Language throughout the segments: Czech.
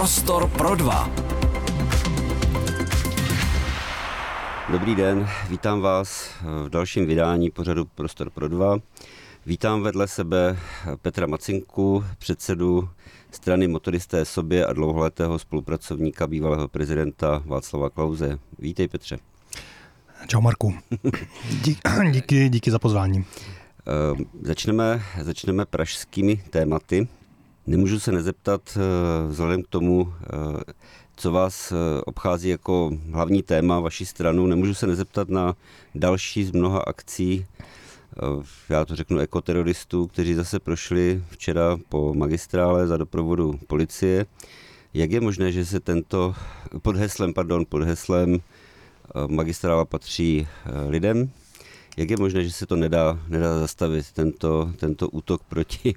Prostor pro dva. Dobrý den, vítám vás v dalším vydání pořadu Prostor pro dva. Vítám vedle sebe Petra Macinku, předsedu strany Motoristé sobě a dlouholetého spolupracovníka bývalého prezidenta Václava Klause. Vítej, Petře. Čau, Marku. Díky za pozvání. Začneme pražskými tématy. Nemůžu se nezeptat vzhledem k tomu, co vás obchází jako hlavní téma vaší stranu, nemůžu se nezeptat na další z mnoha akcí, já to řeknu ekoteroristů, kteří zase prošli včera po magistrále za doprovodu policie. Jak je možné, že se tento pod heslem magistrála patří lidem? Jak je možné, že se to nedá zastavit, tento útok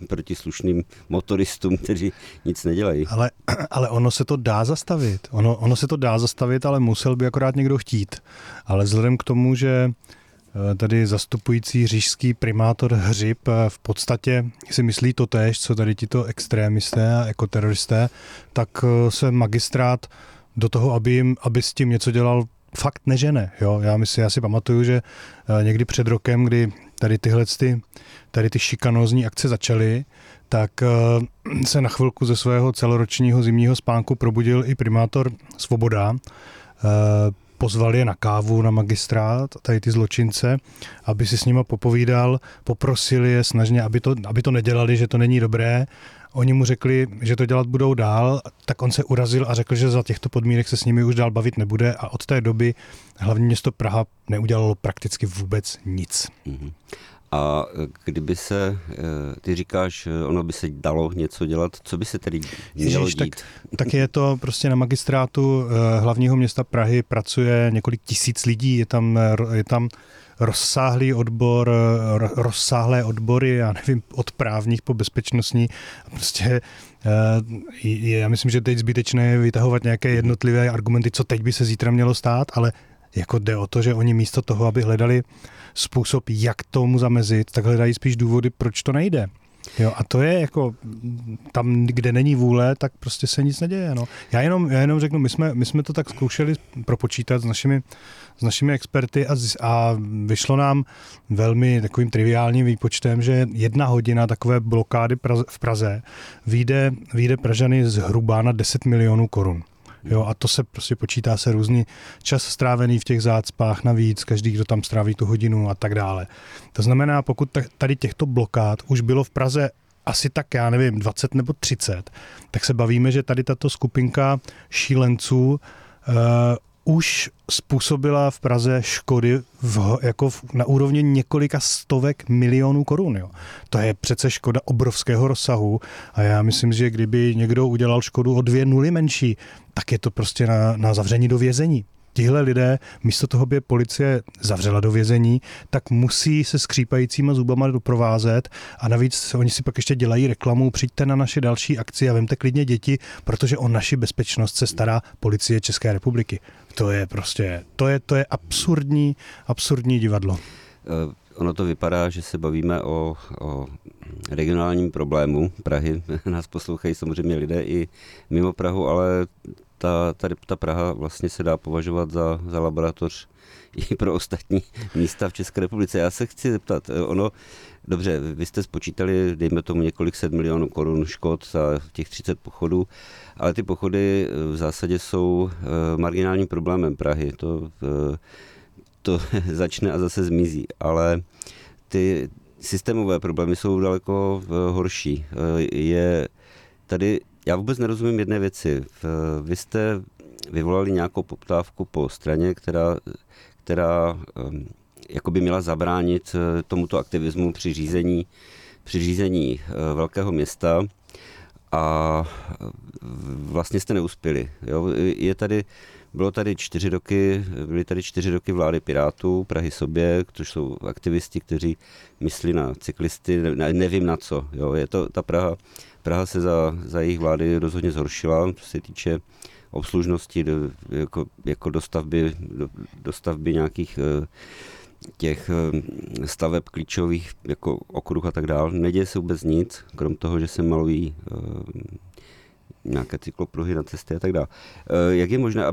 proti slušným motoristům, kteří nic nedělají? Ale ono se to dá zastavit. Ono se to dá zastavit, ale musel by akorát někdo chtít. Ale vzhledem k tomu, že tady zastupující říšský primátor Hřib v podstatě si myslí totéž, co tady tito extrémisté a ekoteroristé, tak se magistrát do toho, aby s tím něco dělal, fakt nežene. Jo? Já si pamatuju, že někdy před rokem, kdy tady ty šikanózní akce začaly, tak se na chvilku ze svého celoročního zimního spánku probudil i primátor Svoboda. Pozval je na kávu na magistrát, tady ty zločince, aby si s nima popovídal, poprosili je snažně, aby to nedělali, že to není dobré. Oni mu řekli, že to dělat budou dál, tak on se urazil a řekl, že za těchto podmínek se s nimi už dál bavit nebude a od té doby hlavní město Praha neudělalo prakticky vůbec nic. A kdyby se, ty říkáš, ono by se dalo něco dělat, co by se tedy mělo dít? Tak je to prostě na magistrátu hlavního města Prahy pracuje několik tisíc lidí, je tam rozsáhlý odbor, rozsáhlé odbory, já nevím, od právních po bezpečnostní. Prostě já myslím, že teď zbytečné je vytahovat nějaké jednotlivé argumenty, co teď by se zítra mělo stát, ale jako jde o to, že oni místo toho, aby hledali způsob, jak tomu zamezit, tak hledají spíš důvody, proč to nejde. Jo, a to je jako tam, kde není vůle, tak prostě se nic neděje. No. Já jenom řeknu, my jsme to tak zkoušeli propočítat s našimi experty a vyšlo nám velmi takovým triviálním výpočtem, že 1 hodina takové blokády v Praze vyjde Pražany zhruba na 10 milionů korun. Jo, a to se prostě počítá se různý čas strávený v těch zácpách navíc, každý, kdo tam stráví tu hodinu a tak dále. To znamená, pokud tady těchto blokád už bylo v Praze asi tak, já nevím, 20 nebo 30, tak se bavíme, že tady tato skupinka šílenců už způsobila v Praze škody na úrovni několika stovek milionů korun. Jo. To je přece škoda obrovského rozsahu a já myslím, že kdyby někdo udělal škodu o 2 nuly menší, tak je to prostě na zavření do vězení. Tihle lidé, místo toho, by policie zavřela do vězení, tak musí se skřípajícíma zubama doprovázet a navíc oni si pak ještě dělají reklamu, přijďte na naše další akci a vemte klidně děti, protože o naši bezpečnost se stará policie České republiky. To je prostě, to je absurdní divadlo. Ono to vypadá, že se bavíme o regionálním problému Prahy. Nás poslouchají samozřejmě lidé i mimo Prahu, ale ta Praha vlastně se dá považovat za laboratoř i pro ostatní místa v České republice. Já se chci zeptat, dobře, vy jste spočítali, dejme tomu několik set milionů korun škod za těch 30 pochodů, ale ty pochody v zásadě jsou marginálním problémem Prahy. To začne a zase zmizí, ale ty systémové problémy jsou daleko horší. Já vůbec nerozumím jedné věci. Vy jste vyvolali nějakou poptávku po straně, která jakoby měla zabránit tomuto aktivismu při řízení velkého města a vlastně jste neuspěli. Jo? Byly tady 4 roky vlády Pirátů, Prahy sobě, což jsou aktivisti, kteří myslí na cyklisty, nevím na co. Jo? Je to ta Praha se za jejich vlády rozhodně zhoršila, co se týče obslužnosti, jako dostavby nějakých těch staveb klíčových, jako okruh a tak dál. Neděje se vůbec nic, krom toho, že se malují nějaké cyklopruhy na cestě a tak dále. Jak je možné,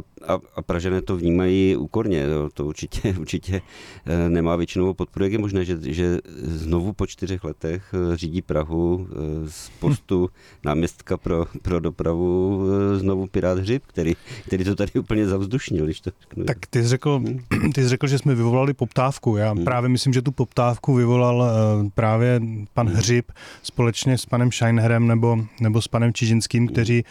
a Pražané to vnímají úkorně, to určitě nemá většinou podporu, jak je možné, že znovu po 4 letech řídí Prahu z postu náměstka pro dopravu znovu Pirát Hřib, který to tady úplně zavzdušnil, když to řeknu. Tak ty jsi řekl, že jsme vyvolali poptávku. Já právě myslím, že tu poptávku vyvolal právě pan Hřib společně s panem Scheinherem nebo s panem Čižinským, kteří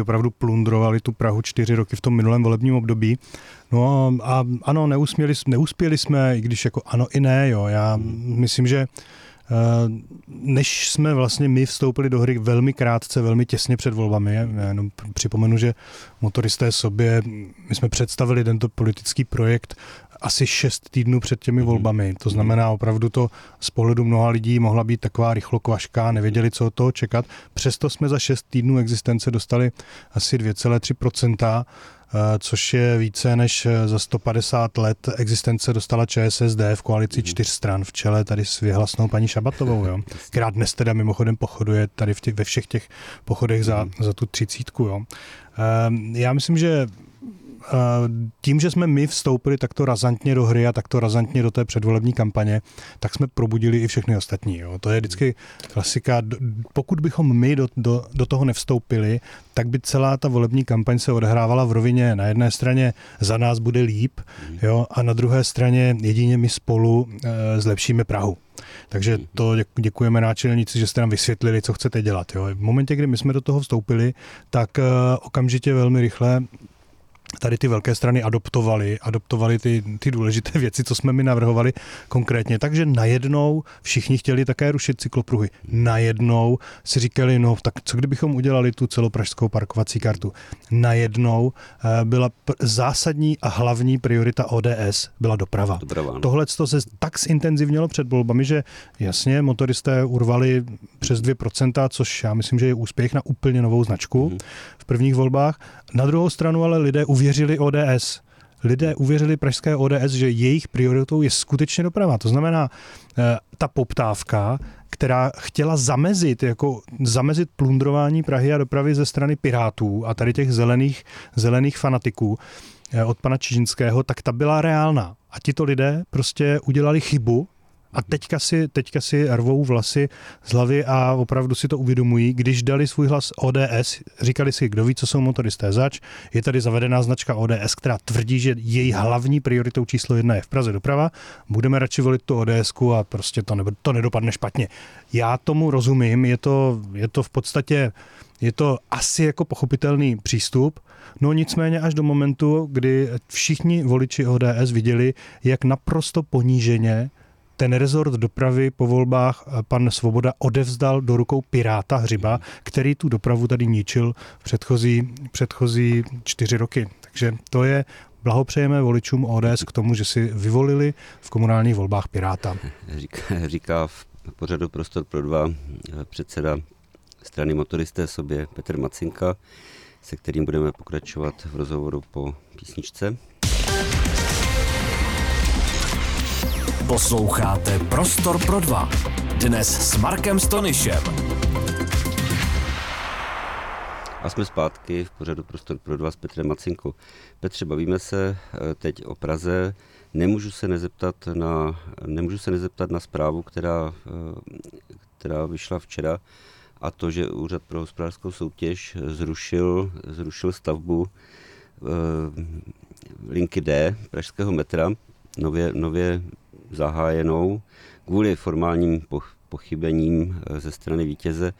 opravdu plundrovali tu Prahu 4 roky v tom minulém volebním období. No a ano, neuspěli jsme, i když jako ano i ne, jo. Já myslím, že než jsme vlastně my vstoupili do hry velmi těsně před volbami. Já jenom připomenu, že Motoristé sobě, my jsme představili tento politický projekt asi 6 týdnů před těmi volbami. To znamená, opravdu to z pohledu mnoha lidí mohla být taková rychlokvaška, nevěděli, co od toho čekat. Přesto jsme za 6 týdnů existence dostali asi 2,3%, což je více než za 150 let existence dostala ČSSD v koalici 4 stran v čele tady s vyhlasnou paní Šabatovou, jo, která dnes teda mimochodem pochoduje tady ve všech těch pochodech za tu 30, jo. Já myslím, že tím, že jsme my vstoupili takto razantně do hry a takto razantně do té předvolební kampaně, tak jsme probudili i všechny ostatní. Jo. To je vždycky klasika. Pokud bychom my do toho nevstoupili, tak by celá ta volební kampaň se odehrávala v rovině. Na jedné straně za nás bude líp, jo, a na druhé straně jedině my spolu zlepšíme Prahu. Takže to děkujeme náčelníci, že jste nám vysvětlili, co chcete dělat. Jo. V momentě, kdy my jsme do toho vstoupili, tak okamžitě velmi rychle tady ty velké strany adoptovaly ty důležité věci, co jsme my navrhovali konkrétně. Takže najednou všichni chtěli také rušit cyklopruhy. Najednou si říkali, no tak co kdybychom udělali tu celopražskou parkovací kartu. Najednou byla zásadní a hlavní priorita ODS, byla doprava. Tohleto se tak zintenzivnělo před volbami, že jasně, motoristé urvali přes 2%, což já myslím, že je úspěch na úplně novou značku v prvních volbách. Na druhou stranu ale lidé uvěřili ODS. Lidé uvěřili pražské ODS, že jejich prioritou je skutečně doprava. To znamená, ta poptávka, která chtěla zamezit plundrování Prahy a dopravy ze strany Pirátů a tady těch zelených fanatiků od pana Čižinského, tak ta byla reálná. A tito lidé prostě udělali chybu a teďka si rvou vlasy z hlavy a opravdu si to uvědomují. Když dali svůj hlas ODS, říkali si, kdo ví, co jsou motoristé zač. Je tady zavedená značka ODS, která tvrdí, že její hlavní prioritou číslo 1 je v Praze doprava. Budeme radši volit tu ODSku a prostě to nedopadne špatně. Já tomu rozumím, je to v podstatě, je to asi jako pochopitelný přístup, no nicméně až do momentu, kdy všichni voliči ODS viděli, jak naprosto poníženě ten rezort dopravy po volbách pan Svoboda odevzdal do rukou Piráta Hřiba, který tu dopravu tady ničil v předchozí 4 roky. Takže to je, blahopřejeme voličům ODS k tomu, že si vyvolili v komunálních volbách Piráta. Říká v pořadu Prostor pro dva předseda strany Motoristé sobě Petr Macinka, se kterým budeme pokračovat v rozhovoru po písničce. Posloucháte Prostor pro dva. Dnes s Markem Stonišem. A jsme zpátky v pořadu Prostor pro dva s Petrem Macinkou. Petře, bavíme se teď o Praze. Nemůžu se nezeptat na zprávu, která vyšla včera, a to, že Úřad pro hospodářskou soutěž zrušil stavbu linky D pražského metra, nově zahájenou kvůli formálním pochybením ze strany vítěze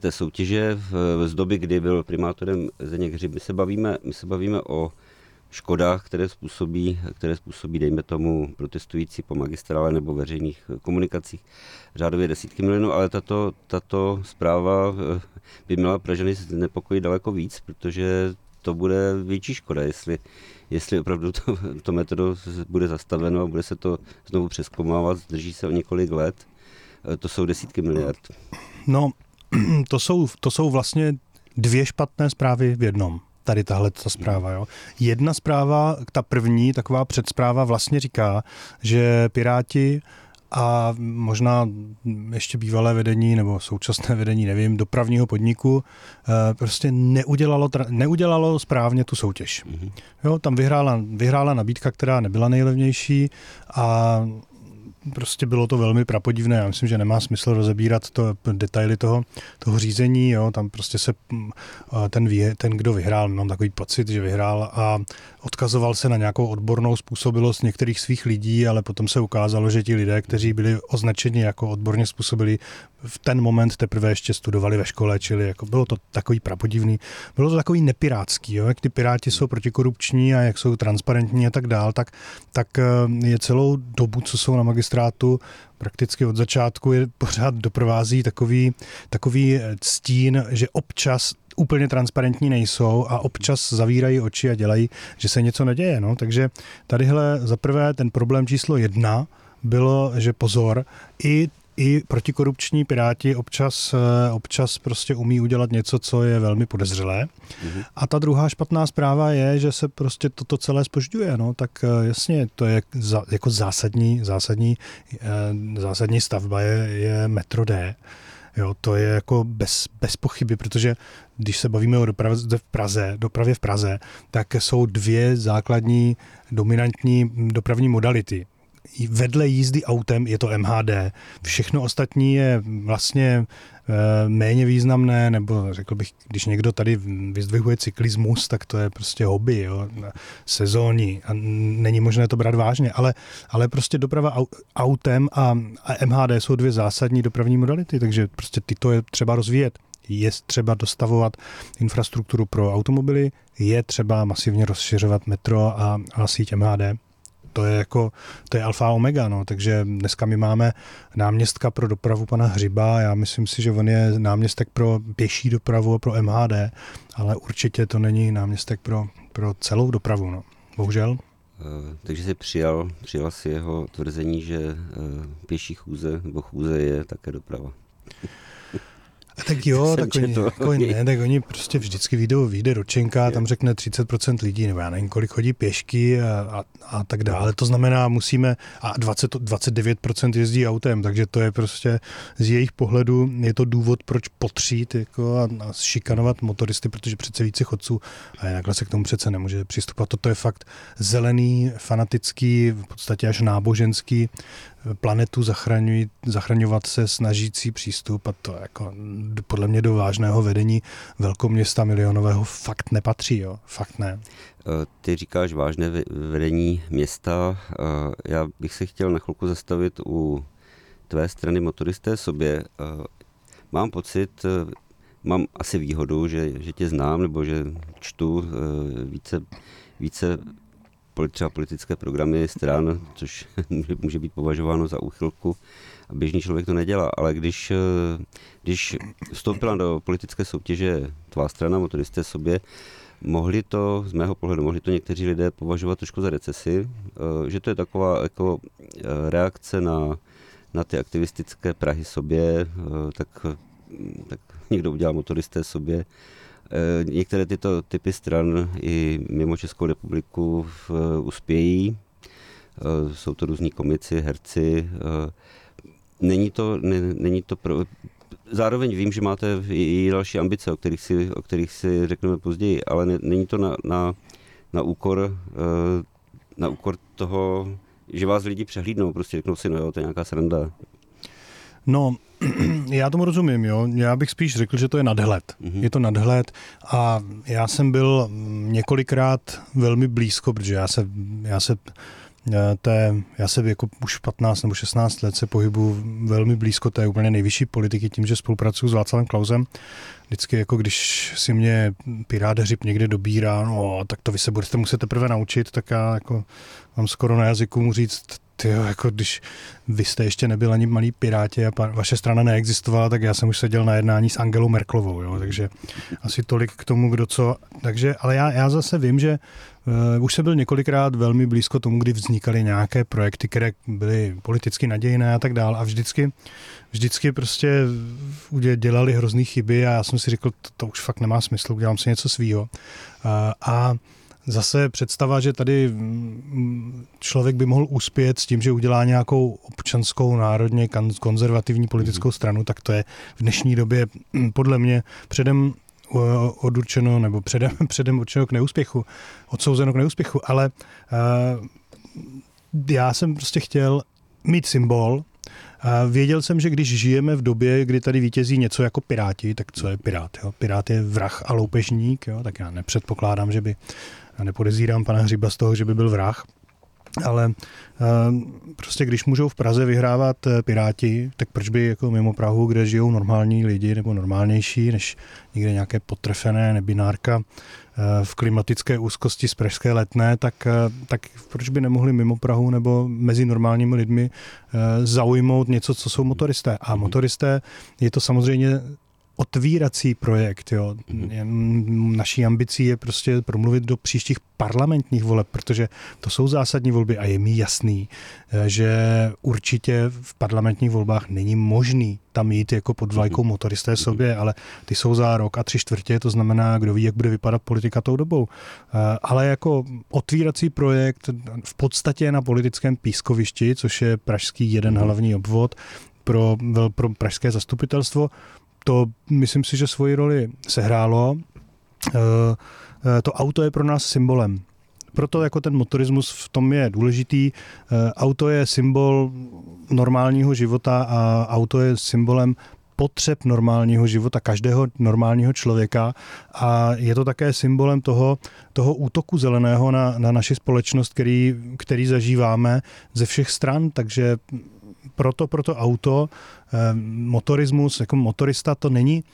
té soutěže z doby, kdy byl primátorem Zdeněk Hřib. My se bavíme o škodách, které způsobí, dejme tomu, protestující po magistrále nebo veřejných komunikacích řádově desítky milionů, ale tato zpráva by měla Pražany znepokojit daleko víc, protože to bude větší škoda, jestli opravdu to metodo bude zastaveno a bude se to znovu přezkoumávat, zdrží se o několik let. To jsou 10 miliard. No, to jsou vlastně 2 špatné zprávy v jednom. Tady tahle zpráva. Jo. Jedna zpráva, ta první, taková předspráva vlastně říká, že Piráti a možná ještě bývalé vedení nebo současné vedení, nevím, dopravního podniku prostě neudělalo správně tu soutěž. Mm-hmm. Jo, tam vyhrála nabídka, která nebyla nejlevnější a prostě bylo to velmi prapodivné. Já myslím, že nemá smysl rozebírat detaily toho řízení. Jo. Tam prostě se ten, kdo vyhrál, mám takový pocit, že vyhrál a odkazoval se na nějakou odbornou způsobilost některých svých lidí, ale potom se ukázalo, že ti lidé, kteří byli označeni jako odborně způsobili, v ten moment teprve ještě studovali ve škole, čili jako bylo to takový prapodivný. Bylo to takový nepirátský, jo. Jak ty Piráti jsou protikorupční a jak jsou transparentní a tak dál, tak je celou dobu, co jsou na magistrátu, prakticky od začátku je pořád doprovází takový stín, že občas úplně transparentní nejsou a občas zavírají oči a dělají, že se něco neděje. No. Takže tadyhle zaprvé ten problém číslo 1 bylo, že pozor, i protikorupční Piráti občas prostě umí udělat něco, co je velmi podezřelé. Mm-hmm. A ta druhá špatná zpráva je, že se prostě toto celé zpožďuje. No, tak jasně, to je jako zásadní stavba je metro D. Jo, to je jako bez pochyby, protože když se bavíme o dopravě v Praze, tak jsou dvě základní dominantní dopravní modality. Vedle jízdy autem je to MHD. Všechno ostatní je vlastně méně významné, nebo řekl bych, když někdo tady vyzdvihuje cyklismus, tak to je prostě hobby, jo, sezónní a není možné to brát vážně, ale prostě doprava autem a MHD jsou dvě zásadní dopravní modality, takže prostě tyto je třeba rozvíjet. Je třeba dostavovat infrastrukturu pro automobily, je třeba masivně rozšiřovat metro a síť MHD. To je alfa omega, no. Takže dneska my máme náměstka pro dopravu pana Hřiba, já myslím si, že on je náměstek pro pěší dopravu a pro MHD, ale určitě to není náměstek pro celou dopravu, no. Bohužel. Takže jsi přijal si jeho tvrzení, že pěší chůze je také doprava. Tak jo, tak oni prostě vždycky vyjde ročenka, tam řekne 30% lidí, nebo já nevím, kolik chodí pěšky a tak dále. To znamená, musíme, a 29% jezdí autem, takže to je prostě z jejich pohledu, je to důvod, proč potřít jako, a šikanovat motoristy, protože přece více chodců a jinak se k tomu přece nemůže přistupovat. Toto je fakt zelený, fanatický, v podstatě až náboženský, planetu zachraňovat se snažící přístup a to jako podle mě do vážného vedení velkoměsta milionového fakt nepatří, jo, fakt ne. Ty říkáš vážné vedení města, já bych se chtěl na chvilku zastavit u tvé strany Motoristé sobě. Mám pocit, mám asi výhodu, že tě znám nebo že čtu více třeba politické programy stran, což může být považováno za úchylku a běžný člověk to nedělá, ale když vstoupila do politické soutěže tvá strana, Motoristé sobě, z mého pohledu mohli to někteří lidé považovat trošku za recesi, že to je taková jako reakce na ty aktivistické Prahy sobě, tak někdo udělal Motoristé sobě. Některé tyto typy stran i mimo Českou republiku uspějí. Jsou to různí komici, herci. Zároveň vím, že máte i další ambice, o kterých si řekneme později, ale není to na úkor toho, že vás lidi přehlídnou, prostě řeknou si, no jo, to je nějaká sranda. No, já tomu rozumím, jo. Já bych spíš řekl, že to je nadhled. Mm-hmm. Je to nadhled a já jsem byl několikrát velmi blízko, protože já se jako už 15 nebo 16 let se pohybuju velmi blízko té úplně nejvyšší politiky tím, že spolupracuju s Václavem Klausem. Vždycky jako když si mě Pirát Hřib někde dobírá, no tak to vy se budete muset teprve naučit, tak já jako mám skoro na jazyku mu říct, tyjo, jako když vy jste ještě nebyl ani malí Piráti a vaše strana neexistovala, tak já jsem už seděl na jednání s Angelou Merklovou, jo, takže asi tolik k tomu, kdo co. Takže, ale já zase vím, že už jsem byl několikrát velmi blízko tomu, kdy vznikaly nějaké projekty, které byly politicky nadějné a tak dál a vždycky prostě dělali hrozný chyby a já jsem si řekl, to už fakt nemá smysl, udělám si něco svýho. A Zase představa, že tady člověk by mohl uspět s tím, že udělá nějakou občanskou národně konzervativní politickou stranu, tak to je v dnešní době podle mě předem odurčeno nebo předem určeno k neúspěchu, odsouzeno k neúspěchu, ale já jsem prostě chtěl mít symbol. Věděl jsem, že když žijeme v době, kdy tady vítězí něco jako Piráti, tak co je Pirát? Jo? Pirát je vrah a loupežník, jo? Tak já nepředpokládám, že by, a nepodezírám pana Hřiba z toho, že by byl vrah, ale prostě když můžou v Praze vyhrávat Piráti, tak proč by jako mimo Prahu, kde žijou normální lidi nebo normálnější, než někde nějaké potrefené nebinárka v klimatické úzkosti z pražské Letné, tak proč by nemohli mimo Prahu nebo mezi normálními lidmi zaujmout něco, co jsou motoristé. A motoristé je to samozřejmě otvírací projekt. Jo. Naší ambicí je prostě promluvit do příštích parlamentních voleb, protože to jsou zásadní volby a je mi jasný, že určitě v parlamentních volbách není možný tam jít jako pod vlajkou motoristé sobě, ale ty jsou za rok a 3/4, to znamená, kdo ví, jak bude vypadat politika tou dobou. Ale jako otvírací projekt v podstatě na politickém pískovišti, což je pražský jeden hlavní obvod pro pražské zastupitelstvo, to myslím si, že svoji roli sehrálo. To auto je pro nás symbolem. Proto jako ten motorismus v tom je důležitý. Auto je symbol normálního života a auto je symbolem potřeb normálního života, každého normálního člověka a je to také symbolem toho útoku zeleného na naši společnost, který zažíváme ze všech stran, takže proto auto, motorismus, jako motorista není,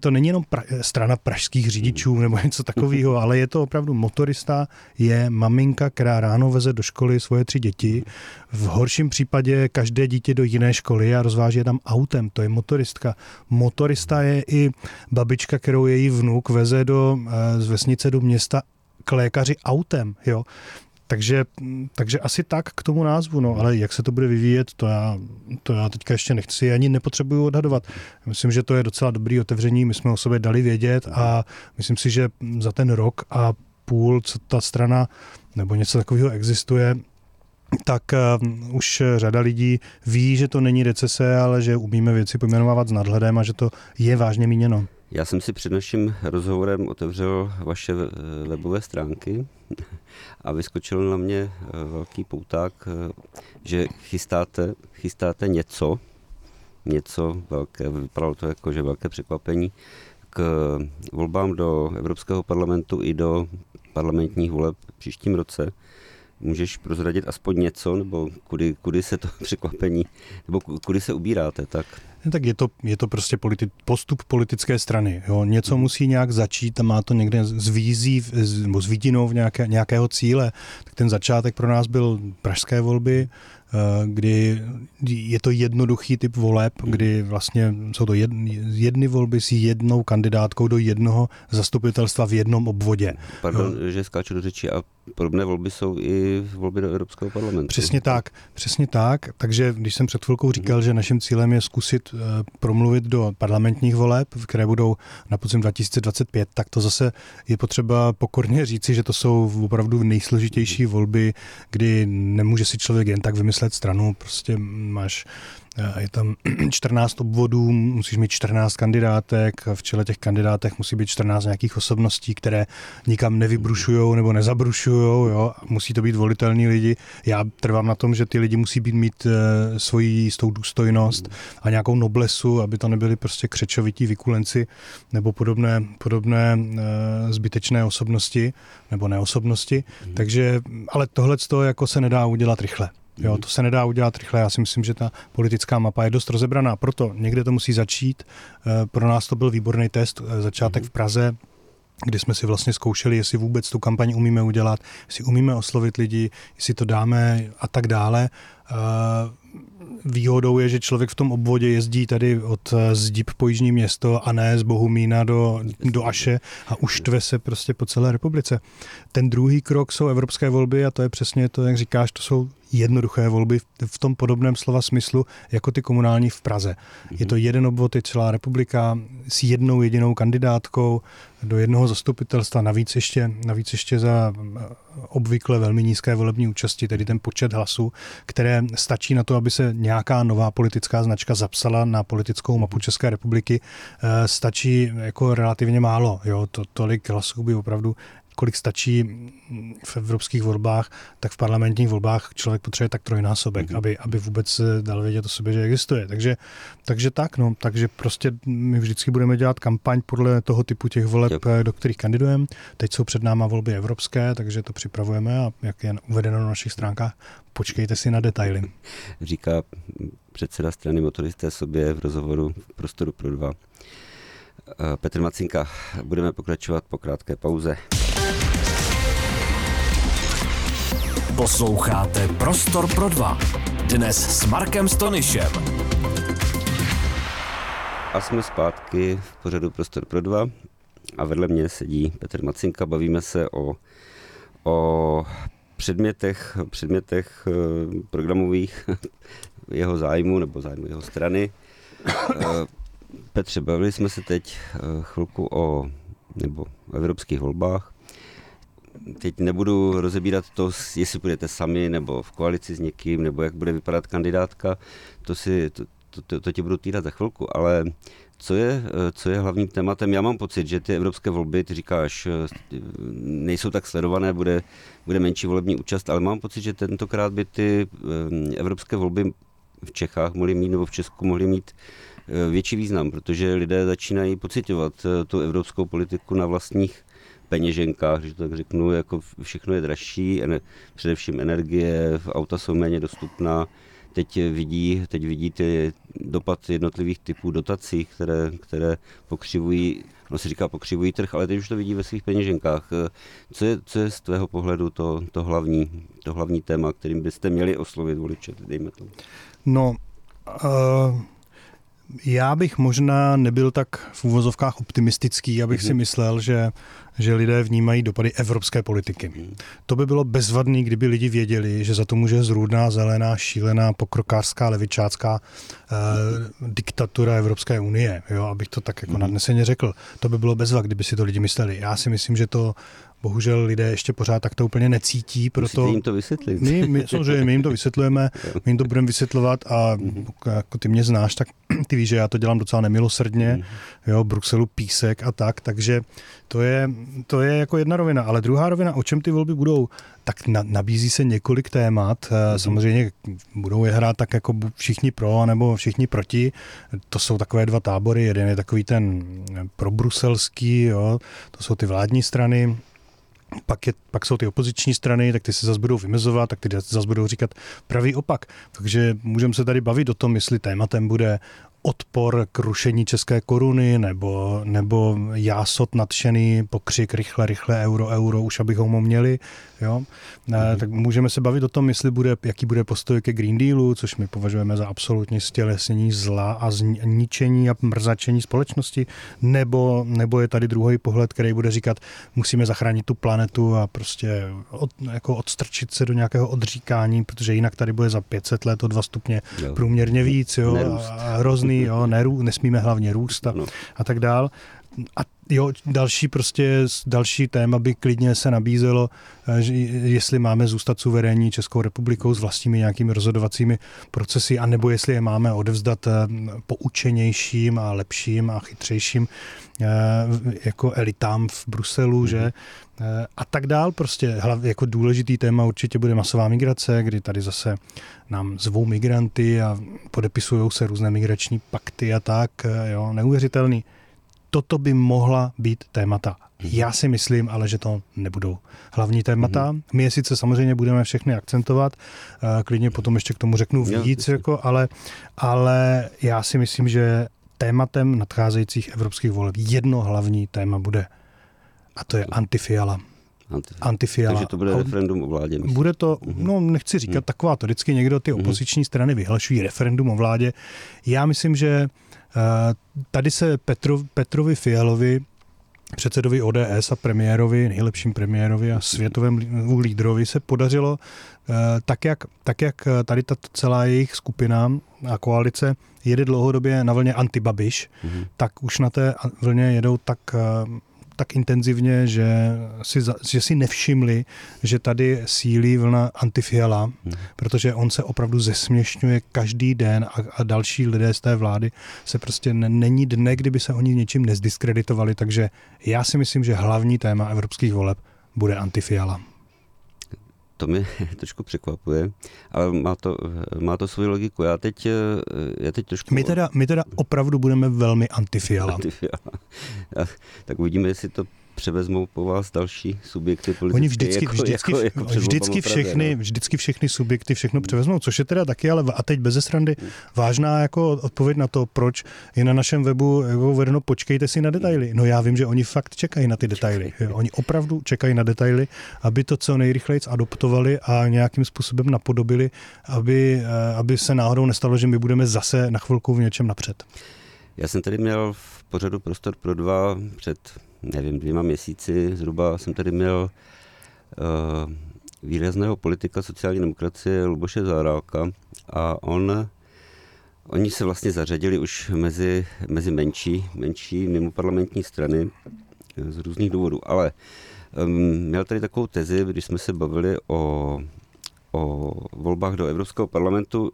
to není jenom strana pražských řidičů nebo něco takového, ale je to opravdu motorista, je maminka, která ráno veze do školy svoje 3 děti, v horším případě každé dítě do jiné školy a rozváží je tam autem, to je motoristka. Motorista je i babička, kterou její vnuk veze z vesnice do města k lékaři autem, jo. Takže asi tak k tomu názvu, no, ale jak se to bude vyvíjet, to já teďka ještě nechci, ani nepotřebuju odhadovat. Myslím, že to je docela dobrý otevření, my jsme o sobě dali vědět a myslím si, že za ten rok a půl, co ta strana nebo něco takového existuje, tak už řada lidí ví, že to není recese, ale že umíme věci pojmenovávat s nadhledem a že to je vážně míněno. Já jsem si před naším rozhovorem otevřel vaše webové stránky a vyskočil na mě velký pouták, že chystáte něco velké, vypadalo to jako, že velké překvapení, k volbám do Evropského parlamentu i do parlamentních voleb příštím roce. Můžeš prozradit aspoň něco, nebo kudy se to překvapení, nebo kudy se ubíráte, tak? Tak je to prostě postup politické strany. Jo. Něco musí nějak začít a má to někde s vízí nebo s vidinou v nějakého cíle. Tak ten začátek pro nás byl pražské volby, kdy je to jednoduchý typ voleb, kdy vlastně jsou to jedny volby s jednou kandidátkou do jednoho zastupitelstva v jednom obvodě. Pardon, že skáču do řeči a podobné volby jsou i volby do Evropského parlamentu. Přesně tak. Takže když jsem před chvilkou říkal, že naším cílem je zkusit promluvit do parlamentních voleb, které budou na podzim 2025, tak to zase je potřeba pokorně říci, že to jsou opravdu nejsložitější volby, kdy nemůže si člověk jen tak vymyslet stranu, prostě je tam 14 obvodů, musíš mít 14 kandidátek, v čele těch kandidátech musí být 14 nějakých osobností, které nikam nevybrušujou nebo nezabrušujou, jo? Musí to být volitelní lidi. Já trvám na tom, že ty lidi musí mít svoji jistou důstojnost a nějakou noblesu, aby to nebyli prostě křečovití vykulenci nebo podobné zbytečné osobnosti nebo neosobnosti. Takže, ale tohleto jako se nedá udělat rychle. Jo, to se nedá udělat rychle, já si myslím, že ta politická mapa je dost rozebraná, proto někde to musí začít. Pro nás to byl výborný test, začátek v Praze, kdy jsme si vlastně zkoušeli, jestli vůbec tu kampaň umíme udělat, jestli umíme oslovit lidi, jestli to dáme a tak dále. výhodou je, že člověk v tom obvodě jezdí tady od Zdib po Jižní Město a ne z Bohumína do Aše a uštve se prostě po celé republice. Ten druhý krok jsou evropské volby a to je přesně to, jak říkáš, to jsou jednoduché volby v tom podobném slova smyslu jako ty komunální v Praze. Je to jeden obvod, je celá republika s jednou jedinou kandidátkou do jednoho zastupitelstva, navíc ještě za obvykle velmi nízké volební účasti, tedy ten počet hlasů, které stačí na to, aby se nějaká nová politická značka zapsala na politickou mapu České republiky, stačí jako relativně málo. Jo? Tolik hlasů by opravdu kolik stačí v evropských volbách, tak v parlamentních volbách člověk potřebuje tak trojnásobek, aby vůbec dal vědět o sobě, že existuje. Takže prostě my vždycky budeme dělat kampaň podle toho typu těch voleb, do kterých kandidujeme. Teď jsou před náma volby evropské, takže to připravujeme a jak je uvedeno na našich stránkách, počkejte si na detaily. Říká předseda strany Motoristé sobě v rozhovoru v Prostoru pro dva. Petr Macinka, budeme pokračovat po krátké pauze. Posloucháte Prostor pro dva. Dnes s Markem Stonišem. A jsme zpátky v pořadu Prostor pro dva. A vedle mě sedí Petr Macinka. Bavíme se o předmětech programových jeho zájmu nebo zájmu jeho strany. Petře, bavili jsme se teď chvilku o evropských volbách. Teď nebudu rozebírat to, jestli budete sami nebo v koalici s někým, nebo jak bude vypadat kandidátka, to ti budu týrat za chvilku, ale co je hlavním tématem? Já mám pocit, že ty evropské volby, ty říkáš, nejsou tak sledované, bude menší volební účast, ale mám pocit, že tentokrát by ty evropské volby v Čechách mohly mít, nebo v Česku mohly mít větší význam, protože lidé začínají pociťovat tu evropskou politiku na vlastních peněženkách, když to tak řeknu, jako všechno je dražší, především energie, auta jsou méně dostupná. Teď vidí ty dopad jednotlivých typů dotací, které pokřivují, ono se říká pokřivují trh, ale teď už to vidí ve svých peněženkách. Co je z tvého pohledu to hlavní téma, kterým byste měli oslovit voliče, dejme tomu? Já bych možná nebyl tak v uvozovkách optimistický, abych si myslel, že lidé vnímají dopady evropské politiky. To by bylo bezvadný, kdyby lidi věděli, že za to může zrůdná, zelená, šílená, pokrokářská, levičácká diktatura Evropské unie, jo, abych to tak jako nadneseně řekl. To by bylo bezva, kdyby si to lidi mysleli. Já si myslím, že to bohužel lidé ještě pořád tak to úplně necítí, proto musíte jim to vysvětlit. My jim to vysvětlujeme, my jim to budeme vysvětlovat a jako ty mě znáš, tak ty víš, že já to dělám docela nemilosrdně, jo, Bruselu písek a tak, takže to je jako jedna rovina, ale druhá rovina, o čem ty volby budou, tak nabízí se několik témat, samozřejmě budou je hrát tak jako všichni pro, nebo všichni proti, to jsou takové dva tábory, jeden je takový ten probruselský, jo, to jsou ty vládní strany, pak jsou ty opoziční strany, tak ty se zas budou vymezovat, tak ty zas budou říkat pravý opak. Takže můžeme se tady bavit o tom, jestli tématem bude odpor k rušení české koruny nebo jásot nadšený pokřik rychle euro, už abychom ho měli. Jo? Tak můžeme se bavit o tom, jestli jaký bude postoj ke Green Dealu, což my považujeme za absolutně stělesnění zla a ničení a mrzačení společnosti, nebo je tady druhý pohled, který bude říkat, musíme zachránit tu planetu a prostě odstrčit se do nějakého odříkání, protože jinak tady bude za 500 let o 2 stupně průměrně víc. Jo? A hrozný. Jo, nesmíme hlavně růst a tak dál. A jo, další téma by klidně se nabízelo, že jestli máme zůstat suverénní Českou republikou s vlastními nějakými rozhodovacími procesy, anebo jestli je máme odevzdat poučenějším a lepším a chytřejším jako elitám v Bruselu, že? A tak dál prostě. Jako důležitý téma určitě bude masová migrace, kdy tady zase nám zvou migranty a podepisujou se různé migrační pakty a tak, jo, neuvěřitelný. Toto by mohla být témata. Já si myslím, ale že to nebudou hlavní témata. My je sice samozřejmě budeme všechny akcentovat, klidně potom ještě k tomu řeknu víc, jako, ale já si myslím, že tématem nadcházejících evropských voleb jedno hlavní téma bude. A to je Antifiala. Antifiala. Takže to bude referendum o vládě. Myslím. Bude to, no nechci říkat taková to, vždycky někdo ty opoziční strany vyhlašují referendum o vládě. Já myslím, že tady se Petrovi Fialovi, předsedovi ODS a premiérovi, nejlepším premiérovi a světovému lídrovi se podařilo tak jak tady ta celá jejich skupina a koalice jede dlouhodobě na vlně Antibabiš, tak už na té vlně jedou tak intenzivně, že si nevšimli, že tady sílí vlna Antifiala, protože on se opravdu zesměšňuje každý den a další lidé z té vlády se prostě není dne, kdyby se oni něčím nezdiskreditovali, takže já si myslím, že hlavní téma evropských voleb bude Antifiala. To mě trošku překvapuje, ale má to svoji logiku. Já teď trošku... My teda opravdu budeme velmi Antifiala. Tak uvidíme, jestli to převezmou po vás další subjekty politické. Oni vždycky všechny subjekty všechno převezmou, což je teda taky, ale a teď beze srandy, vážná jako odpověď na to, proč je na našem webu jako vedeno, počkejte si na detaily. No já vím, že oni fakt čekají na ty detaily. Oni opravdu čekají na detaily, aby to co nejrychleji adoptovali a nějakým způsobem napodobili, aby se náhodou nestalo, že my budeme zase na chvilku v něčem napřed. Já jsem tady měl v pořadu Prostor pro dva před 2 měsíci zhruba jsem tady měl výrazného politika sociální demokracie Luboše Zaorálka a oni se vlastně zařadili už mezi menší mimoparlamentní strany z různých důvodů, ale měl tady takovou tezi, když jsme se bavili o volbách do Evropského parlamentu,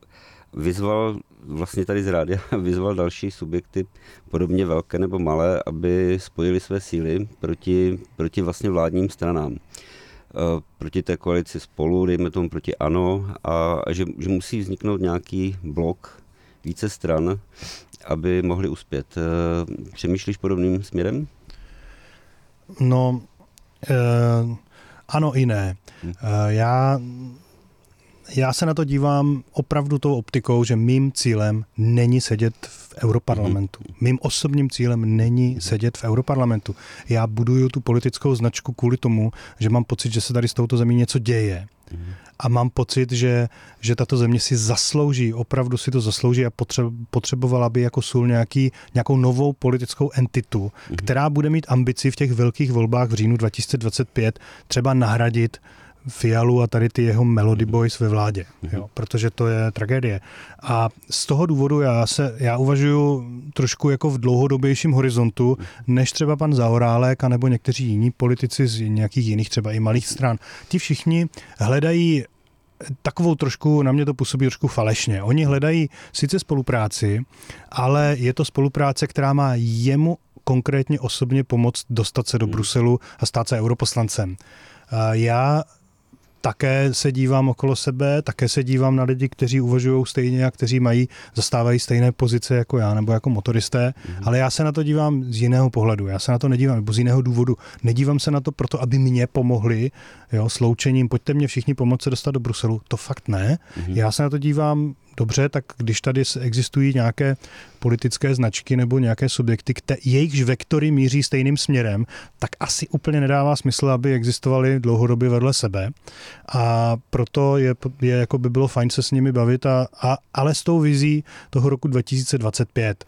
vyzval vlastně tady z rádia, vyzval další subjekty, podobně velké nebo malé, aby spojili své síly proti vlastně vládním stranám. Proti té koalici Spolu, dejme tomu proti ANO, a že musí vzniknout nějaký blok více stran, aby mohli uspět. Přemýšlíš podobným směrem? No, ano i ne. Já se na to dívám opravdu tou optikou, že mým cílem není sedět v Europarlamentu. Mým osobním cílem není sedět v Europarlamentu. Já buduju tu politickou značku kvůli tomu, že mám pocit, že se tady s touto zemí něco děje. A mám pocit, že tato země si zaslouží, opravdu si to zaslouží a potřebovala by jako sůl nějakou novou politickou entitu, která bude mít ambici v těch velkých volbách v říjnu 2025 třeba nahradit Fialu a tady ty jeho Melody Boys ve vládě, jo, protože to je tragédie. A z toho důvodu já uvažuju trošku jako v dlouhodobějším horizontu, než třeba pan Zaorálek a nebo někteří jiní politici z nějakých jiných třeba i malých stran. Ti všichni hledají takovou trošku, na mě to působí trošku falešně. Oni hledají sice spolupráci, ale je to spolupráce, která má jemu konkrétně osobně pomoct dostat se do Bruselu a stát se europoslancem. Já také se dívám okolo sebe, také se dívám na lidi, kteří uvažují stejně a kteří zastávají stejné pozice jako já nebo jako motoristé, ale já se na to dívám z jiného pohledu, já se na to nedívám, nebo z jiného důvodu. Nedívám se na to proto, aby mě pomohli, jo, sloučením, pojďte mě všichni pomoct se dostat do Bruselu, to fakt ne. Já se na to dívám, dobře, tak když tady existují nějaké politické značky nebo nějaké subjekty, jejichž vektory míří stejným směrem, tak asi úplně nedává smysl, aby existovaly dlouhodobě vedle sebe. A proto je jako by bylo fajn se s nimi bavit, ale s tou vizí toho roku 2025.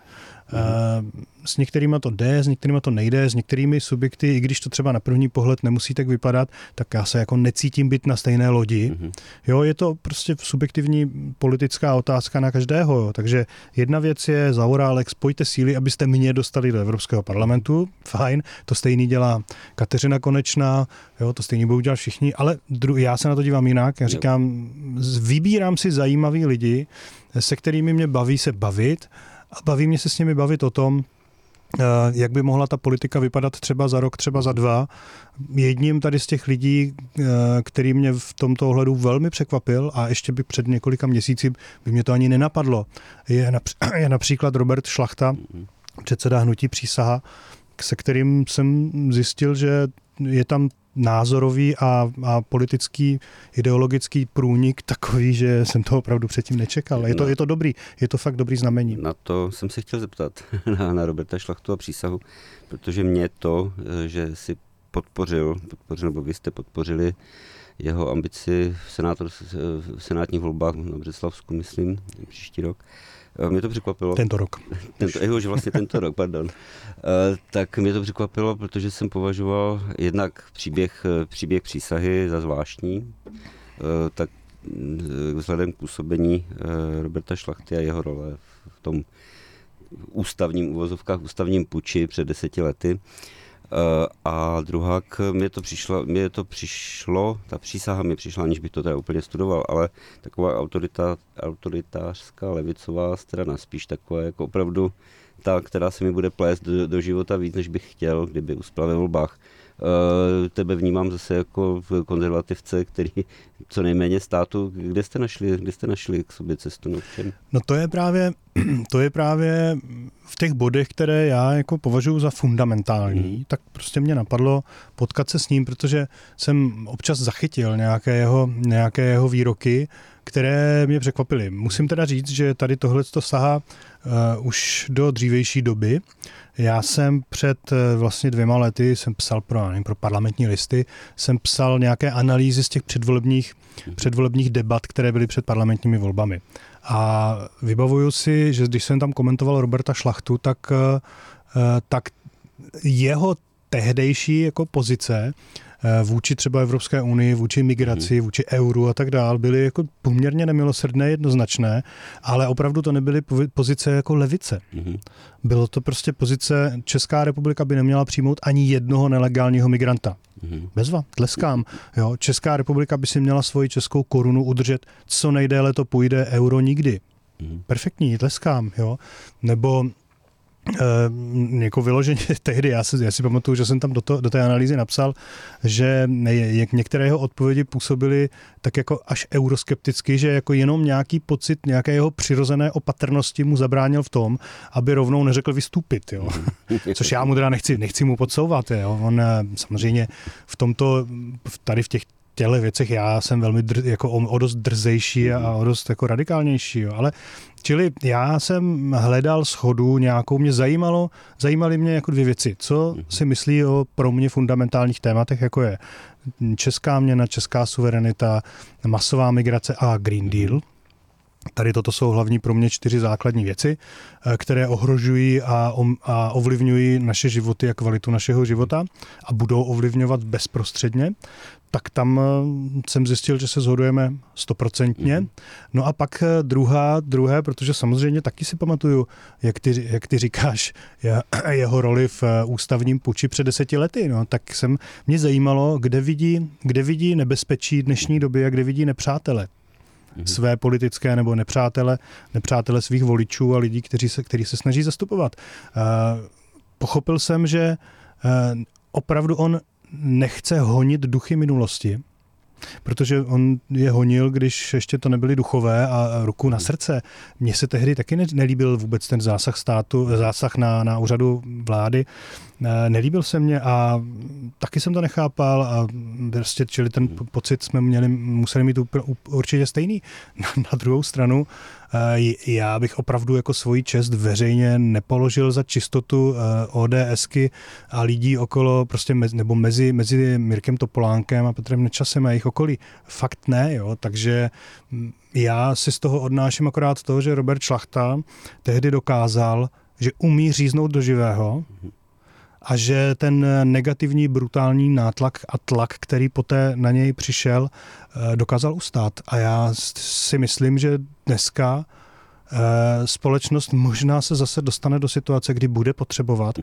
S některýma to jde, s některýma to nejde, s některými subjekty, i když to třeba na první pohled nemusí tak vypadat, tak já se jako necítím být na stejné lodi. Jo, je to prostě subjektivní politická otázka na každého. Jo. Takže jedna věc je Zaorálek, spojte síly, abyste mě dostali do Evropského parlamentu. Fajn, to stejný dělá Kateřina Konečná, jo, to stejný budou dělat všichni, ale já se na to dívám jinak. Já říkám, vybírám si zajímavý lidi, se kterými mě baví se bavit, a baví mě se s nimi bavit o tom, jak by mohla ta politika vypadat třeba za rok, třeba za 2. Jedním tady z těch lidí, který mě v tomto ohledu velmi překvapil a ještě by před několika měsíci by mě to ani nenapadlo, je například Robert Šlachta, předseda hnutí Přísaha, se kterým jsem zjistil, že je tam názorový a politický, ideologický průnik takový, že jsem to opravdu předtím nečekal. Je to dobrý, je to fakt dobrý znamení. Na to jsem se chtěl zeptat, na Roberta Šlachtu a Přísahu, protože mě to, že si podpořil, nebo vy jste podpořili jeho ambici v senátních volbách na Břeclavsku, myslím, příští rok. Mě to překvapilo. Tento rok. Tento rok, pardon. Tak mě to překvapilo, protože jsem považoval jednak příběh přísahy za zvláštní, tak vzhledem k působení Roberta Šlachty a jeho role v tom ústavním uvozovkách, ústavním puči před 10 lety. A druhák, ta přísaha mi přišla, aniž bych to teda úplně studoval, ale taková autoritářská levicová strana, spíš taková jako opravdu ta, která se mi bude plést do života víc, než bych chtěl, kdyby uspěla ve volbách. Tebe vnímám zase jako konzervativce, který co nejméně státu. Kde jste našli k sobě cestu? No to je právě v těch bodech, které já jako považuji za fundamentální, tak prostě mě napadlo potkat se s ním, protože jsem občas zachytil nějaké jeho výroky, které mě překvapily. Musím teda říct, že tady tohleto sahá už do dřívější doby. Já jsem před vlastně 2 lety jsem psal pro parlamentní listy, jsem psal nějaké analýzy z těch předvolebních debat, které byly před parlamentními volbami. A vybavuju si, že když jsem tam komentoval Roberta Šlachtu, tak jeho tehdejší jako pozice vůči třeba Evropské unii, vůči migraci, vůči euru a tak dál, byly jako poměrně nemilosrdné, jednoznačné, ale opravdu to nebyly pozice jako levice. Bylo to prostě pozice, Česká republika by neměla přijmout ani jednoho nelegálního migranta. Bezva, tleskám. Jo, Česká republika by si měla svoji českou korunu udržet, co nejdéle to půjde, euro nikdy. Perfektní, tleskám. Jo. Nebo jako vyloženě tehdy, já si pamatuju, že jsem tam do té analýzy napsal, že některé jeho odpovědi působily tak jako až euroskepticky, že jako jenom nějaký pocit nějaké jeho přirozené opatrnosti mu zabránil v tom, aby rovnou neřekl vystupit, jo. Což já mu teda nechci mu podsouvat, jo. On samozřejmě v těchto věcech já jsem velmi jako o dost drzejší a o dost jako radikálnější, jo. Ale čili já jsem hledal shodu nějakou, mě zajímaly mě jako 2 věci. Co si myslí o pro mě fundamentálních tématech, jako je česká měna, česká suverenita, masová migrace a Green Deal. Tady toto jsou hlavní pro mě 4 základní věci, které ohrožují a ovlivňují naše životy a kvalitu našeho života a budou ovlivňovat bezprostředně. Tak tam jsem zjistil, že se shodujeme 100%. No a pak druhé, protože samozřejmě taky si pamatuju, jak ty říkáš, jeho roli v ústavním puči před 10 lety. No, tak mě zajímalo, kde vidí nebezpečí dnešní doby a kde vidí nepřátele. Své politické nebo nepřátele svých voličů a lidí, kteří se snaží zastupovat. Pochopil jsem, že opravdu on nechce honit duchy minulosti, protože on je honil, když ještě to nebyli duchové a ruku na srdce. Mně se tehdy taky nelíbil vůbec ten zásah státu, zásah na úřadu vlády. Nelíbil se mě a taky jsem to nechápal a prostě, čili ten pocit jsme museli mít určitě stejný. Na druhou stranu, já bych opravdu jako svoji čest veřejně nepoložil za čistotu ODSky a lidí okolo, prostě mezi Mirkem Topolánkem a Petrem Nečasem a jejich okolí. Fakt ne, jo, takže já si z toho odnáším akorát to, že Robert Šlachta tehdy dokázal, že umí říznout do živého a že ten negativní, brutální nátlak a tlak, který poté na něj přišel, dokázal ustát. A já si myslím, že dneska společnost možná se zase dostane do situace, kdy bude potřebovat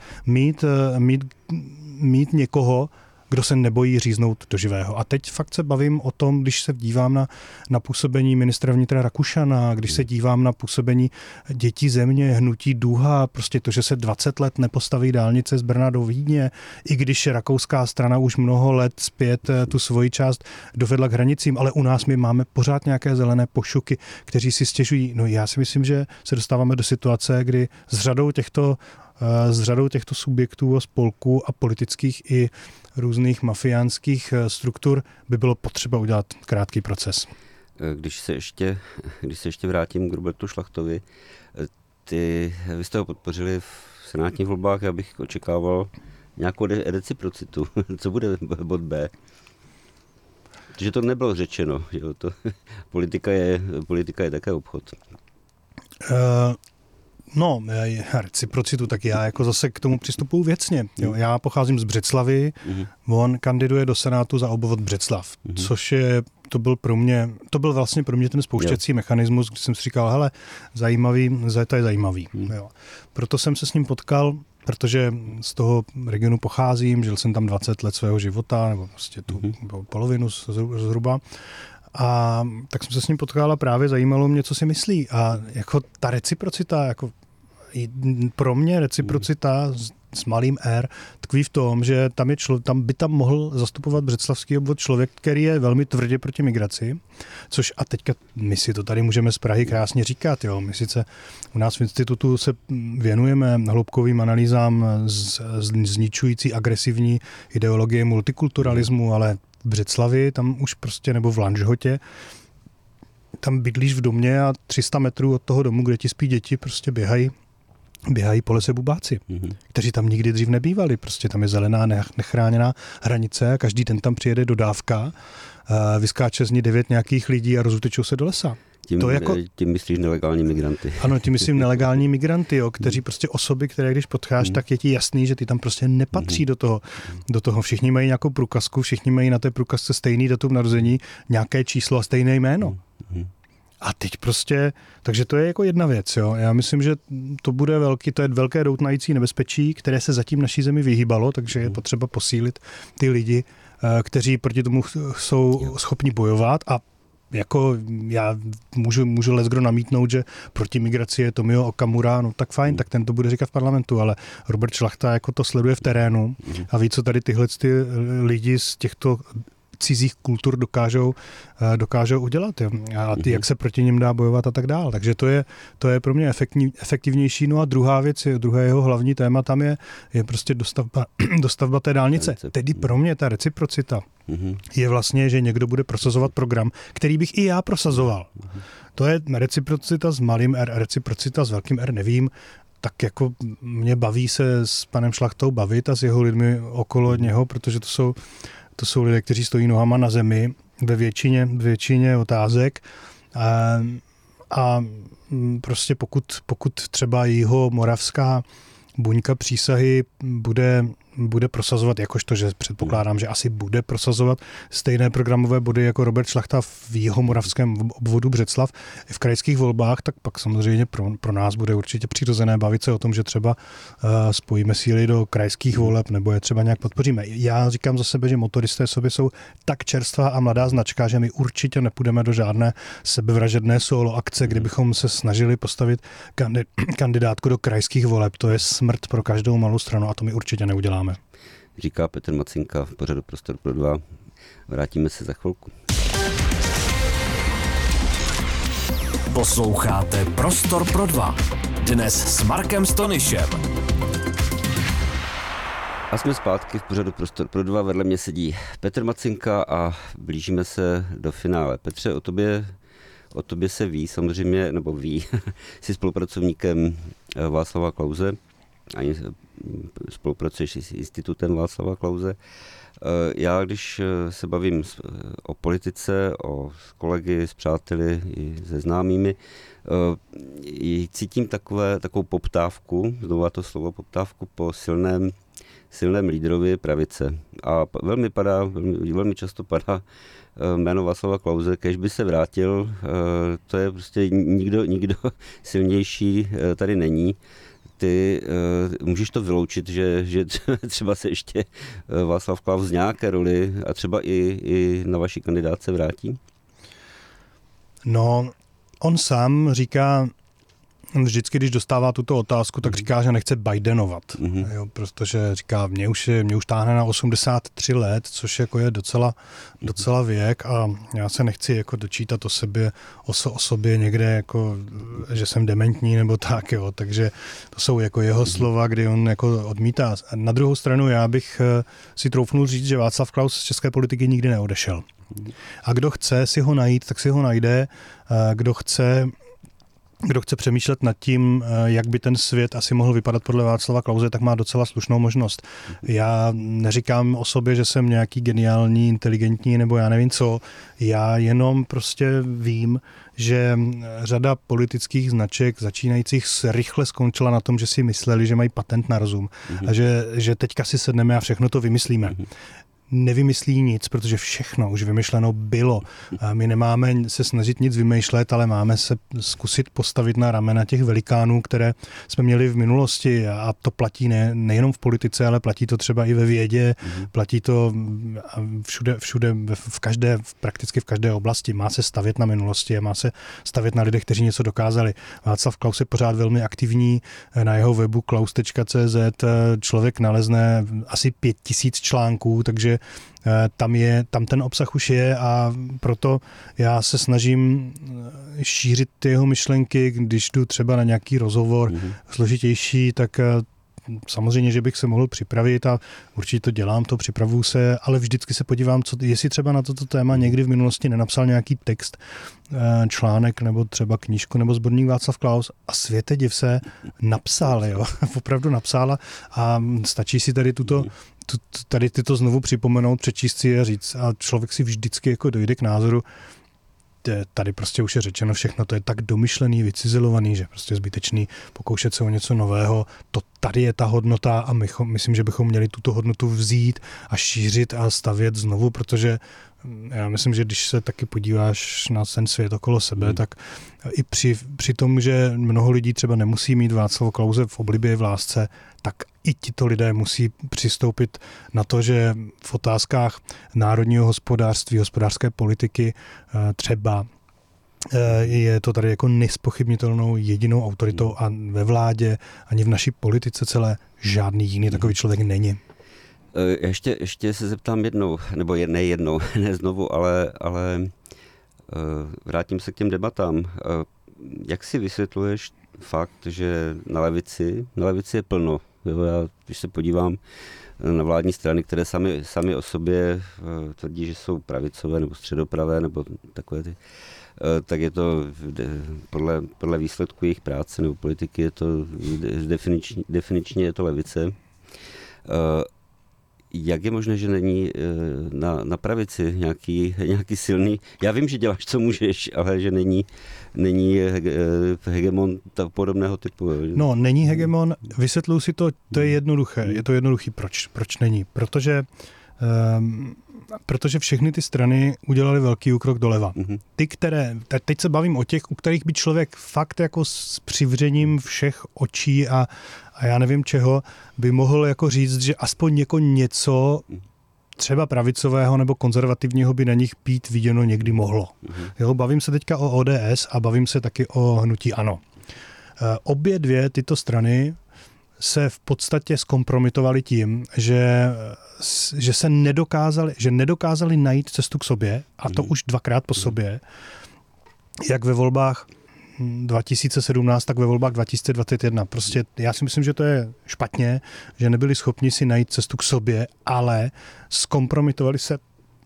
mít někoho, kdo se nebojí říznout do živého. A teď fakt se bavím o tom, když se dívám na působení ministra vnitra Rakušana, když se dívám na působení Dětí země, Hnutí Duha, prostě to, že se 20 let nepostaví dálnice z Brna do Vídně, i když rakouská strana už mnoho let zpět tu svoji část dovedla k hranicím, ale u nás my máme pořád nějaké zelené pošuky, kteří si stěžují. No já si myslím, že se dostáváme do situace, kdy s řadou těchto subjektů a spolků a politických i různých mafiánských struktur by bylo potřeba udělat krátký proces. Když se ještě vrátím k Robertu Šlachtovi, vy jste ho podpořili v senátních volbách, já bych očekával nějakou reciprocitu. Co bude bod B? Protože to nebylo řečeno. Že to, politika je také obchod. No, reciprocitu, tak já jako zase k tomu přistupuju věcně. Jo, já pocházím z Břeclavy, on kandiduje do Senátu za obvod Břeclav, což je, to byl vlastně pro mě ten spouštěcí mechanismus, kdy jsem si říkal, hele, to je zajímavý. Jo. Proto jsem se s ním potkal, protože z toho regionu pocházím, žil jsem tam 20 let svého života, nebo prostě tu polovinu zhruba. A tak jsem se s ním potkal a právě zajímalo mě, co si myslí. A jako ta reciprocita, jako pro mě reciprocita s malým R tkví v tom, že tam by mohl zastupovat břeclavský obvod člověk, který je velmi tvrdě proti migraci, což a teďka my si to tady můžeme z Prahy krásně říkat, jo. My sice u nás v institutu se věnujeme hloubkovým analýzám zničující agresivní ideologie multikulturalismu, ale v Břeclavi, tam už prostě, nebo v Lanžhotě, tam bydlíš v domě a 300 metrů od toho domu, kde ti spí děti, prostě běhají po lese bubáci, kteří tam nikdy dřív nebývali. Prostě tam je zelená, nechráněná hranice a každý den tam přijede dodávka, vyskáče z ní 9 nějakých lidí a rozutečou se do lesa. Tím myslíš nelegální migranty. Ano, tím myslím nelegální migranty, jo, kteří prostě osoby, které když potkáš, tak je ti jasný, že ty tam prostě nepatří do toho. Všichni mají nějakou průkazku, všichni mají na té průkazce stejný datum narození, nějaké číslo a stejné jméno. A teď prostě, takže to je jako jedna věc, jo. Já myslím, že to je velké doutnající nebezpečí, které se zatím naší zemi vyhýbalo, takže je potřeba posílit ty lidi, kteří proti tomu jsou schopni bojovat. A jako já můžu leskdo namítnout, že proti migraci je Tomio Okamura, no tak fajn, tak ten to bude říkat v parlamentu, ale Robert Šlachta jako to sleduje v terénu a ví, co tady tyhle ty lidi z těchto cizích kultur dokážou udělat. Jo? A ty, jak se proti nim dá bojovat a tak dál. Takže to je pro mě efektivnější. No a druhá věc, jeho hlavní téma tam je prostě dostavba té dálnice. Tedy pro mě ta reciprocita je vlastně, že někdo bude prosazovat program, který bych i já prosazoval. To je reciprocita s malým R, reciprocita s velkým R, nevím. Tak jako mě baví se s panem Šlachtou bavit a s jeho lidmi okolo něho, protože to jsou lidé, kteří stojí nohama na zemi ve většině otázek a prostě pokud třeba jeho moravská buňka Přísahy bude prosazovat, jakožto, že předpokládám, že asi bude prosazovat stejné programové body jako Robert Šlachta v jihomoravském obvodu Břeclav v krajských volbách, tak pak samozřejmě pro nás bude určitě přirozené bavit se o tom, že třeba spojíme síly do krajských voleb nebo je třeba nějak podpoříme. Já říkám za sebe, že Motoristé sobě jsou tak čerstvá a mladá značka, že my určitě nepůjdeme do žádné sebevražedné solo akce, kdybychom se snažili postavit kandidátku do krajských voleb. To je smrt pro každou malou stranu a to my určitě neuděláme. Říká Petr Macinka v pořadu Prostor pro dva. Vrátíme se za chvilku. Posloucháte Prostor pro dva. Dnes s Markem Stonišem. A jsme zpátky v pořadu Prostor pro dva. Vedle mě sedí Petr Macinka a blížíme se do finále. Petře, o tobě se ví samozřejmě, nebo ví, jsi spolupracovníkem Václava Klause. Ani spolupracuješ s institutem Václava Klause. Já, když se bavím o politice, s kolegy, s přáteli i se známými, cítím takovou poptávku, znovu to slovo poptávku, po silném lídrovi pravice. A velmi často padá jméno Václava Klause, kéž by se vrátil, to je prostě nikdo silnější tady není. Ty můžeš to vyloučit, že třeba se ještě Václav Klaus z nějaké roli a třeba i na vaší kandidátce vrátí? No, on sám říká, vždycky, když dostává tuto otázku, tak říká, že nechce Bidenovat, jo, protože říká, mě už táhne na 83 let, což jako je docela věk a já se nechci jako dočítat o sobě někde, jako, že jsem dementní nebo tak, jo, takže to jsou jako jeho slova, kdy on jako odmítá. A na druhou stranu já bych si troufnul říct, že Václav Klaus z české politiky nikdy neodešel. A kdo chce si ho najít, tak si ho najde, kdo chce kdo chce přemýšlet nad tím, jak by ten svět asi mohl vypadat podle Václava Klause, tak má docela slušnou možnost. Já neříkám o sobě, že jsem nějaký geniální, inteligentní nebo já nevím co. Já jenom prostě vím, že řada politických značek začínajících rychle skončila na tom, že si mysleli, že mají patent na rozum a že teďka si sedneme a všechno to vymyslíme. Nevymyslí nic, protože všechno už vymyšleno bylo. A my nemáme se snažit nic vymýšlet, ale máme se zkusit postavit na ramena těch velikánů, které jsme měli v minulosti, a to platí nejenom v politice, ale platí to třeba i ve vědě, platí to všude prakticky v každé oblasti. Má se stavět na minulosti a má se stavět na lidech, kteří něco dokázali. Václav Klaus je pořád velmi aktivní, na jeho webu klaus.cz člověk nalezne asi 5000 článků, takže tam ten obsah už je, a proto já se snažím šířit ty jeho myšlenky, když jdu třeba na nějaký rozhovor složitější, tak samozřejmě, že bych se mohl připravit a určitě to dělám, to připravuju se, ale vždycky se podívám, jestli třeba na toto téma někdy v minulosti nenapsal nějaký text, článek nebo třeba knížku nebo sborník Václav Klaus, a světe div se, napsal, jo, opravdu napsala, a stačí si tady tyto znovu připomenout, přečíst si je, říct, a člověk si vždycky jako dojde k názoru, tady prostě už je řečeno všechno, to je tak domyšlený, vycizelovaný, že prostě zbytečný pokoušet se o něco nového, to tady je ta hodnota a myslím, že bychom měli tuto hodnotu vzít a šířit a stavět znovu, protože já myslím, že když se taky podíváš na ten svět okolo sebe, tak i při tom, že mnoho lidí třeba nemusí mít Václava Klause v oblibě, v lásce, tak i tito lidé musí přistoupit na to, že v otázkách národního hospodářství, hospodářské politiky třeba je to tady jako nespochybnitelnou jedinou autoritou, a ve vládě ani v naší politice celé žádný jiný takový člověk není. Ještě se zeptám znovu, ale vrátím se k těm debatám. Jak si vysvětluješ fakt, že na levici je plno? Já, když se podívám na vládní strany, které sami o sobě tvrdí, že jsou pravicové nebo středopravé nebo takové ty, tak je to podle výsledku jejich práce nebo politiky, je to definičně je to levice. Jak je možné, že není na pravici nějaký silný, já vím, že děláš, co můžeš, ale že není hegemon podobného typu? No, není hegemon, vysvětluji si to je jednoduché, je to jednoduchý, proč není, protože všechny ty strany udělaly velký úkrok doleva. Ty, které, teď se bavím o těch, u kterých by člověk fakt jako s přivřením všech očí a já nevím čeho, by mohl jako říct, že aspoň něco třeba pravicového nebo konzervativního by na nich být viděno někdy mohlo. Jo, bavím se teďka o ODS a bavím se taky o hnutí ANO. Obě dvě tyto strany se v podstatě zkompromitovali tím, že nedokázali najít cestu k sobě, a to už dvakrát po sobě, jak ve volbách 2017, tak ve volbách 2021. Prostě já si myslím, že to je špatně, že nebyli schopni si najít cestu k sobě, ale zkompromitovali se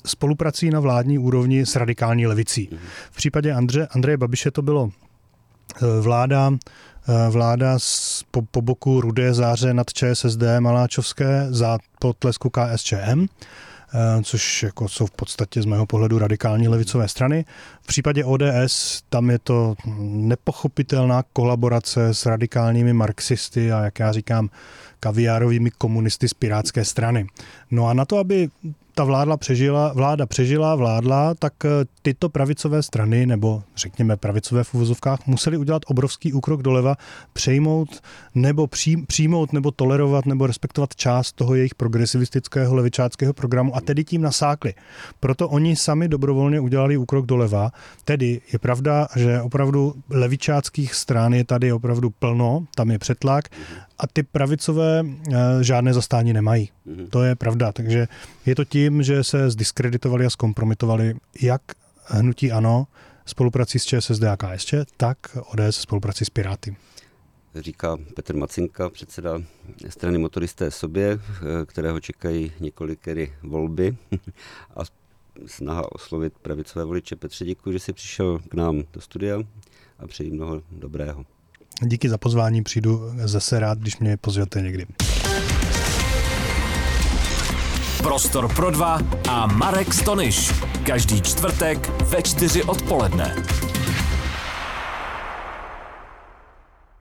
spoluprací na vládní úrovni s radikální levicí. V případě Andreje Babiše to bylo vláda po boku rudé záře nad ČSSD maláčovské za potlesku KSČM, což jako jsou v podstatě z mého pohledu radikální levicové strany. V případě ODS tam je to nepochopitelná kolaborace s radikálními marxisty a, jak já říkám, kaviárovými komunisty z pirátské strany. No a na to, aby ta vláda přežila, tak tyto pravicové strany, nebo řekněme pravicové v uvozovkách, museli udělat obrovský úkrok doleva, přijmout nebo tolerovat nebo respektovat část toho jejich progresivistického levičáckého programu, a tedy tím nasákli. Proto oni sami dobrovolně udělali úkrok doleva. Tedy je pravda, že opravdu levičáckých stran je tady opravdu plno, tam je přetlak, a ty pravicové žádné zastání nemají. To je pravda, takže je to tím, že se zdiskreditovali a zkompromitovali jak hnutí ANO spoluprací s ČSSD a KSČ, tak ODS spoluprací s Piráty. Říká Petr Macinka, předseda strany Motoristé sobě, kterého čekají několikery volby a snaha oslovit pravicové voliče. Petře, děkuji, že jsi přišel k nám do studia a přeji mnoho dobrého. Díky za pozvání, přijdu zase rád, když mě pozvete někdy. Prostor pro dva a Marek Stoniš. Každý čtvrtek ve 4 odpoledne.